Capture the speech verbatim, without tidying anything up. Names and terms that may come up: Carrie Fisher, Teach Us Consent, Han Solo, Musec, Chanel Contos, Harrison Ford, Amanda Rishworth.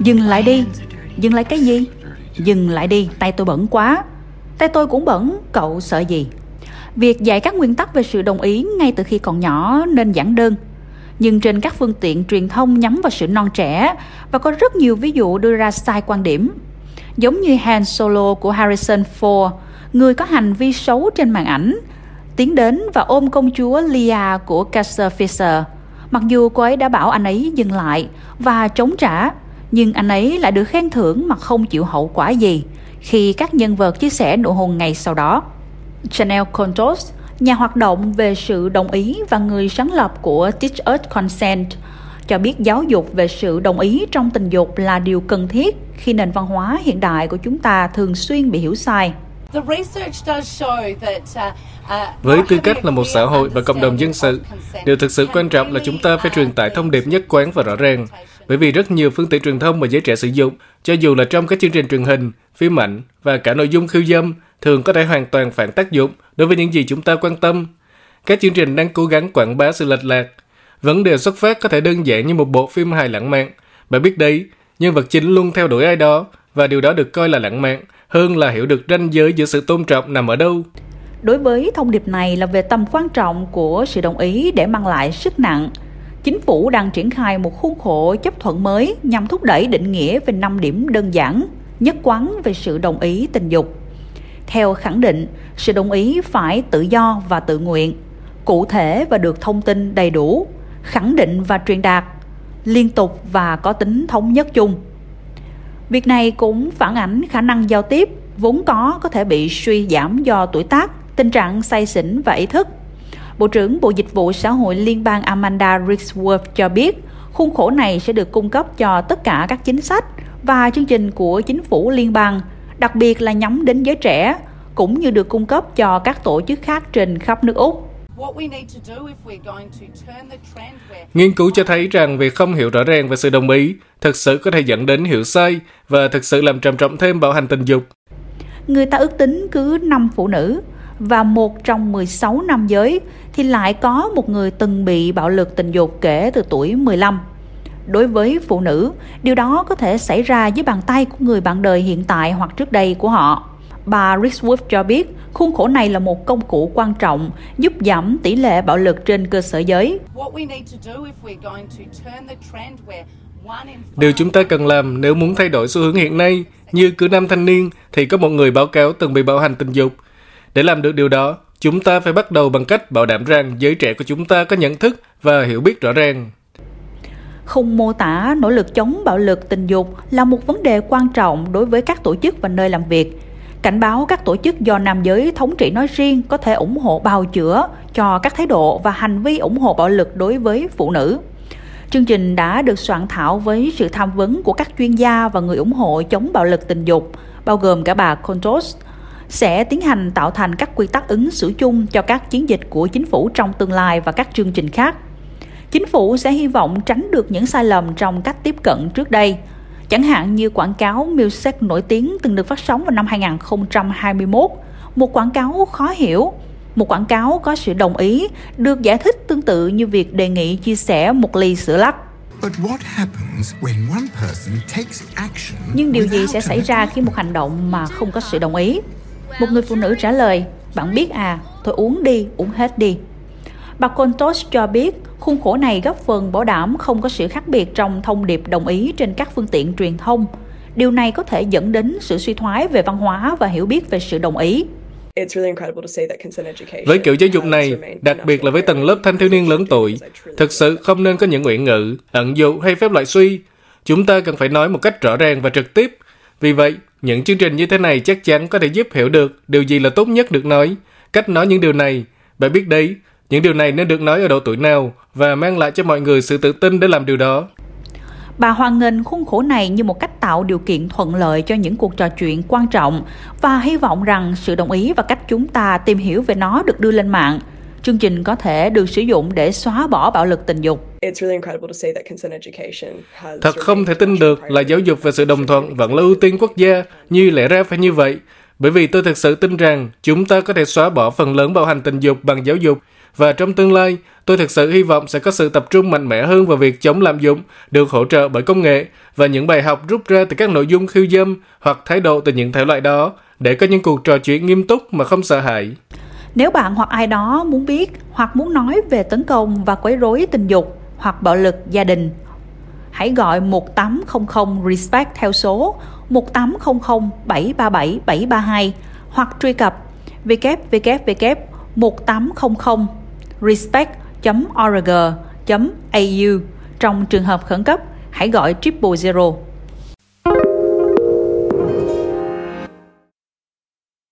Dừng lại đi. Dừng lại cái gì? Dừng lại đi, tay tôi bẩn quá. Tay tôi cũng bẩn, cậu sợ gì? Việc dạy các nguyên tắc về sự đồng ý ngay từ khi còn nhỏ nên giản đơn. Nhưng trên các phương tiện truyền thông nhắm vào sự non trẻ và có rất nhiều ví dụ đưa ra sai quan điểm. Giống như Han Solo của Harrison Ford, người có hành vi xấu trên màn ảnh, tiến đến và ôm công chúa Leia của Carrie Fisher. Mặc dù cô ấy đã bảo anh ấy dừng lại và chống trả, nhưng anh ấy lại được khen thưởng mà không chịu hậu quả gì khi các nhân vật chia sẻ nụ hôn ngày sau đó. Chanel Contos, nhà hoạt động về sự đồng ý và người sáng lập của Teach Us Consent, cho biết giáo dục về sự đồng ý trong tình dục là điều cần thiết khi nền văn hóa hiện đại của chúng ta thường xuyên bị hiểu sai. Với tư cách là một xã hội và cộng đồng dân sự, điều thực sự quan trọng là chúng ta phải truyền tải thông điệp nhất quán và rõ ràng. Bởi vì rất nhiều phương tiện truyền thông mà giới trẻ sử dụng, cho dù là trong các chương trình truyền hình, phim ảnh và cả nội dung khiêu dâm, thường có thể hoàn toàn phản tác dụng đối với những gì chúng ta quan tâm. Các chương trình đang cố gắng quảng bá sự lệch lạc. Vấn đề xuất phát có thể đơn giản như một bộ phim hài lãng mạn. Bạn biết đấy, nhân vật chính luôn theo đuổi ai đó, và điều đó được coi là lãng mạn hơn là hiểu được ranh giới giữa sự tôn trọng nằm ở đâu. Đối với thông điệp này là về tầm quan trọng của sự đồng ý để mang lại sức nặng. Chính phủ đang triển khai một khuôn khổ chấp thuận mới nhằm thúc đẩy định nghĩa về năm điểm đơn giản, nhất quán về sự đồng ý tình dục. Theo khẳng định, sự đồng ý phải tự do và tự nguyện, cụ thể và được thông tin đầy đủ, khẳng định và truyền đạt, liên tục và có tính thống nhất chung. Việc này cũng phản ánh khả năng giao tiếp, vốn có có thể bị suy giảm do tuổi tác, tình trạng say xỉn và ý thức. Bộ trưởng Bộ Dịch vụ Xã hội Liên bang Amanda Rishworth cho biết, khuôn khổ này sẽ được cung cấp cho tất cả các chính sách và chương trình của chính phủ liên bang, đặc biệt là nhắm đến giới trẻ, cũng như được cung cấp cho các tổ chức khác trên khắp nước Úc. Nghiên cứu cho thấy rằng việc không hiểu rõ ràng về sự đồng ý thực sự có thể dẫn đến hiểu sai và thực sự làm trầm trọng thêm bạo hành tình dục. Người ta ước tính cứ năm phụ nữ và một trong mười sáu nam giới thì lại có một người từng bị bạo lực tình dục kể từ tuổi mười lăm. Đối với phụ nữ, điều đó có thể xảy ra dưới bàn tay của người bạn đời hiện tại hoặc trước đây của họ. Bà Rishworth cho biết, khuôn khổ này là một công cụ quan trọng giúp giảm tỷ lệ bạo lực trên cơ sở giới. Điều chúng ta cần làm nếu muốn thay đổi xu hướng hiện nay, như cứ năm thanh niên thì có một người báo cáo từng bị bạo hành tình dục. Để làm được điều đó, chúng ta phải bắt đầu bằng cách bảo đảm rằng giới trẻ của chúng ta có nhận thức và hiểu biết rõ ràng. Không mô tả nỗ lực chống bạo lực tình dục là một vấn đề quan trọng đối với các tổ chức và nơi làm việc. Cảnh báo các tổ chức do nam giới thống trị nói riêng có thể ủng hộ bào chữa cho các thái độ và hành vi ủng hộ bạo lực đối với phụ nữ. Chương trình đã được soạn thảo với sự tham vấn của các chuyên gia và người ủng hộ chống bạo lực tình dục, bao gồm cả bà Contos, sẽ tiến hành tạo thành các quy tắc ứng xử chung cho các chiến dịch của chính phủ trong tương lai và các chương trình khác. Chính phủ sẽ hy vọng tránh được những sai lầm trong cách tiếp cận trước đây, chẳng hạn như quảng cáo Musec nổi tiếng từng được phát sóng vào năm hai không hai mốt, một quảng cáo khó hiểu, một quảng cáo có sự đồng ý, được giải thích tương tự như việc đề nghị chia sẻ một ly sữa lắc. Nhưng điều gì sẽ xảy ra khi một hành động mà không có sự đồng ý? Một người phụ nữ trả lời, bạn biết à, thôi uống đi, uống hết đi. Bà Contos cho biết, khuôn khổ này góp phần bảo đảm không có sự khác biệt trong thông điệp đồng ý trên các phương tiện truyền thông. Điều này có thể dẫn đến sự suy thoái về văn hóa và hiểu biết về sự đồng ý. Với kiểu giáo dục này, đặc biệt là với tầng lớp thanh thiếu niên lớn tuổi, thực sự không nên có những ngụy ngữ, ẩn dụ hay phép loại suy. Chúng ta cần phải nói một cách rõ ràng và trực tiếp. Vì vậy, những chương trình như thế này chắc chắn có thể giúp hiểu được điều gì là tốt nhất được nói, cách nói những điều này. Bạn biết đấy, những điều này nên được nói ở độ tuổi nào và mang lại cho mọi người sự tự tin để làm điều đó. Bà hoan nghênh khuôn khổ này như một cách tạo điều kiện thuận lợi cho những cuộc trò chuyện quan trọng và hy vọng rằng sự đồng ý và cách chúng ta tìm hiểu về nó được đưa lên mạng. Chương trình có thể được sử dụng để xóa bỏ bạo lực tình dục. Thật không thể tin được là giáo dục về sự đồng thuận vẫn là ưu tiên quốc gia, như lẽ ra phải như vậy. Bởi vì tôi thực sự tin rằng chúng ta có thể xóa bỏ phần lớn bạo hành tình dục bằng giáo dục Và trong tương lai, tôi thực sự hy vọng sẽ có sự tập trung mạnh mẽ hơn vào việc chống lạm dụng, được hỗ trợ bởi công nghệ và những bài học rút ra từ các nội dung khiêu dâm hoặc thái độ từ những thể loại đó để có những cuộc trò chuyện nghiêm túc mà không sợ hãi. Nếu bạn hoặc ai đó muốn biết hoặc muốn nói về tấn công và quấy rối tình dục hoặc bạo lực gia đình, hãy gọi một tám không không RESPECT theo số một tám không không bảy ba bảy bảy ba hai hoặc truy cập double-u double-u double-u dot một tám không không respect dot org dot a u. Trong trường hợp khẩn cấp, hãy gọi triple zero.